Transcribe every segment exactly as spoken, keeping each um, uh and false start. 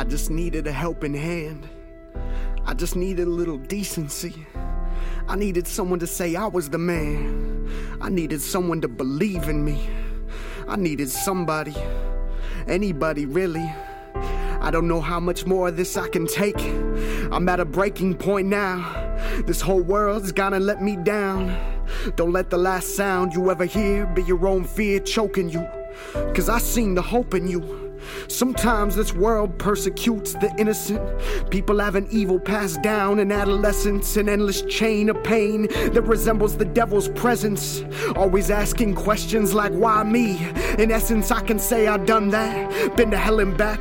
I just needed a helping hand. I just needed a little decency. I needed someone to say I was the man. I needed someone to believe in me. I needed somebody, anybody really. I don't know how much more of this I can take. I'm at a breaking point now. This whole world's gonna let me down. Don't let the last sound you ever hear be your own fear choking you, 'cause I seen the hope in you. Sometimes this world persecutes the innocent. People have an evil passed down in adolescence, an endless chain of pain that resembles the devil's presence. Always asking questions like, why me? In essence, I can say I've done that. Been to hell and back,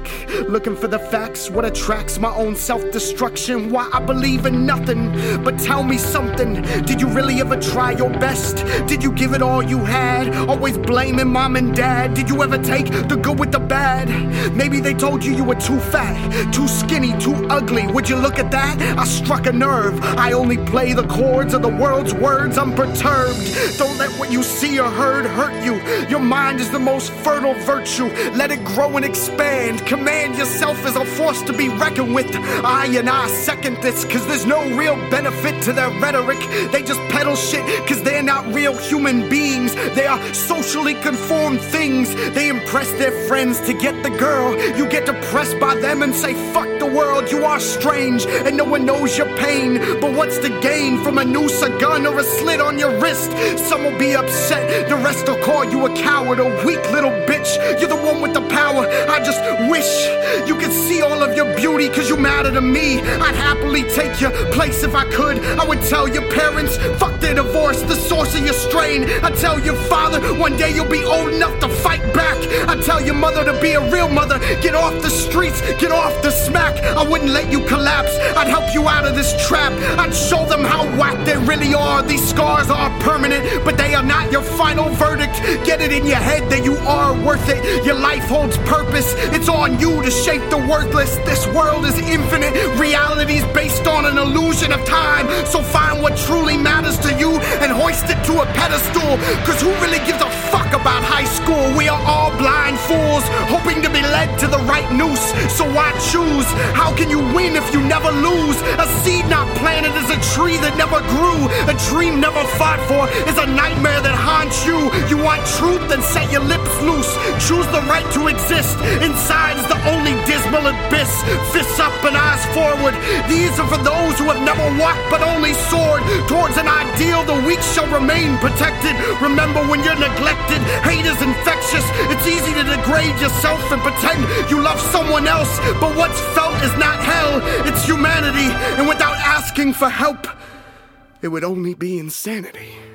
looking for the facts. What attracts my own self-destruction? Why I believe in nothing? But tell me something, did you really ever try your best? Did you give it all you had? Always blaming mom and dad. Did you ever take the good with the bad? Maybe they told you you were too fat, too skinny, too ugly. Would you look at that? I struck a nerve. I only play the chords of the world's words. I'm perturbed. Don't let what you see or heard hurt you. Your mind is the most fertile virtue. Let it grow and expand. Command yourself as a force to be reckoned with. I and I second this, 'cause there's no real benefit to their rhetoric. They just peddle shit 'cause they're not real human beings. They are socially conformed things. They impress their friends to get the girl. You get depressed by them and say fuck the world. You are strange and no one knows your pain. But what's to gain from a noose, a gun, or a slit on your wrist? Some will be upset, the rest will call you a coward, a weak little bitch. You're the one with the power. I just wish you could see all of your beauty, 'cause you matter to me. I'd happily take your place if I could. I would tell your parents fuck their divorce, the source of your strain. I'd tell your father one day you'll be old enough to fight back. I'd tell your mother to be a real mother, get off the streets, get off the smack. I wouldn't let you collapse, I'd help you out of this trap. I'd show them how whack they really are. These scars are permanent, but they are not your final verdict. Get it in your head that you are worth it. Your life holds purpose, it's on you to shape the worthless. This world is infinite, reality's based on an illusion of time. So find what truly matters to you and hoist it to a pedestal, 'cause who really gives a fuck about high school? We are all blind fools, hoping to be led to the right noose. So why choose? How can you win if you never lose? A seed not planted is a tree that never grew. A dream never fought for is a nightmare that haunts you. You want truth? Then set your lips loose. Choose the right to exist. Inside is the only dismal abyss. Fists up and eyes forward. These are for those who have never walked but only soared towards an ideal. The weak shall remain protected. Remember, when you're neglected, hate is infectious. It's easy to degrade yourself and pretend you love someone else, but what's felt is not hell, it's humanity. And without asking for help, it would only be insanity.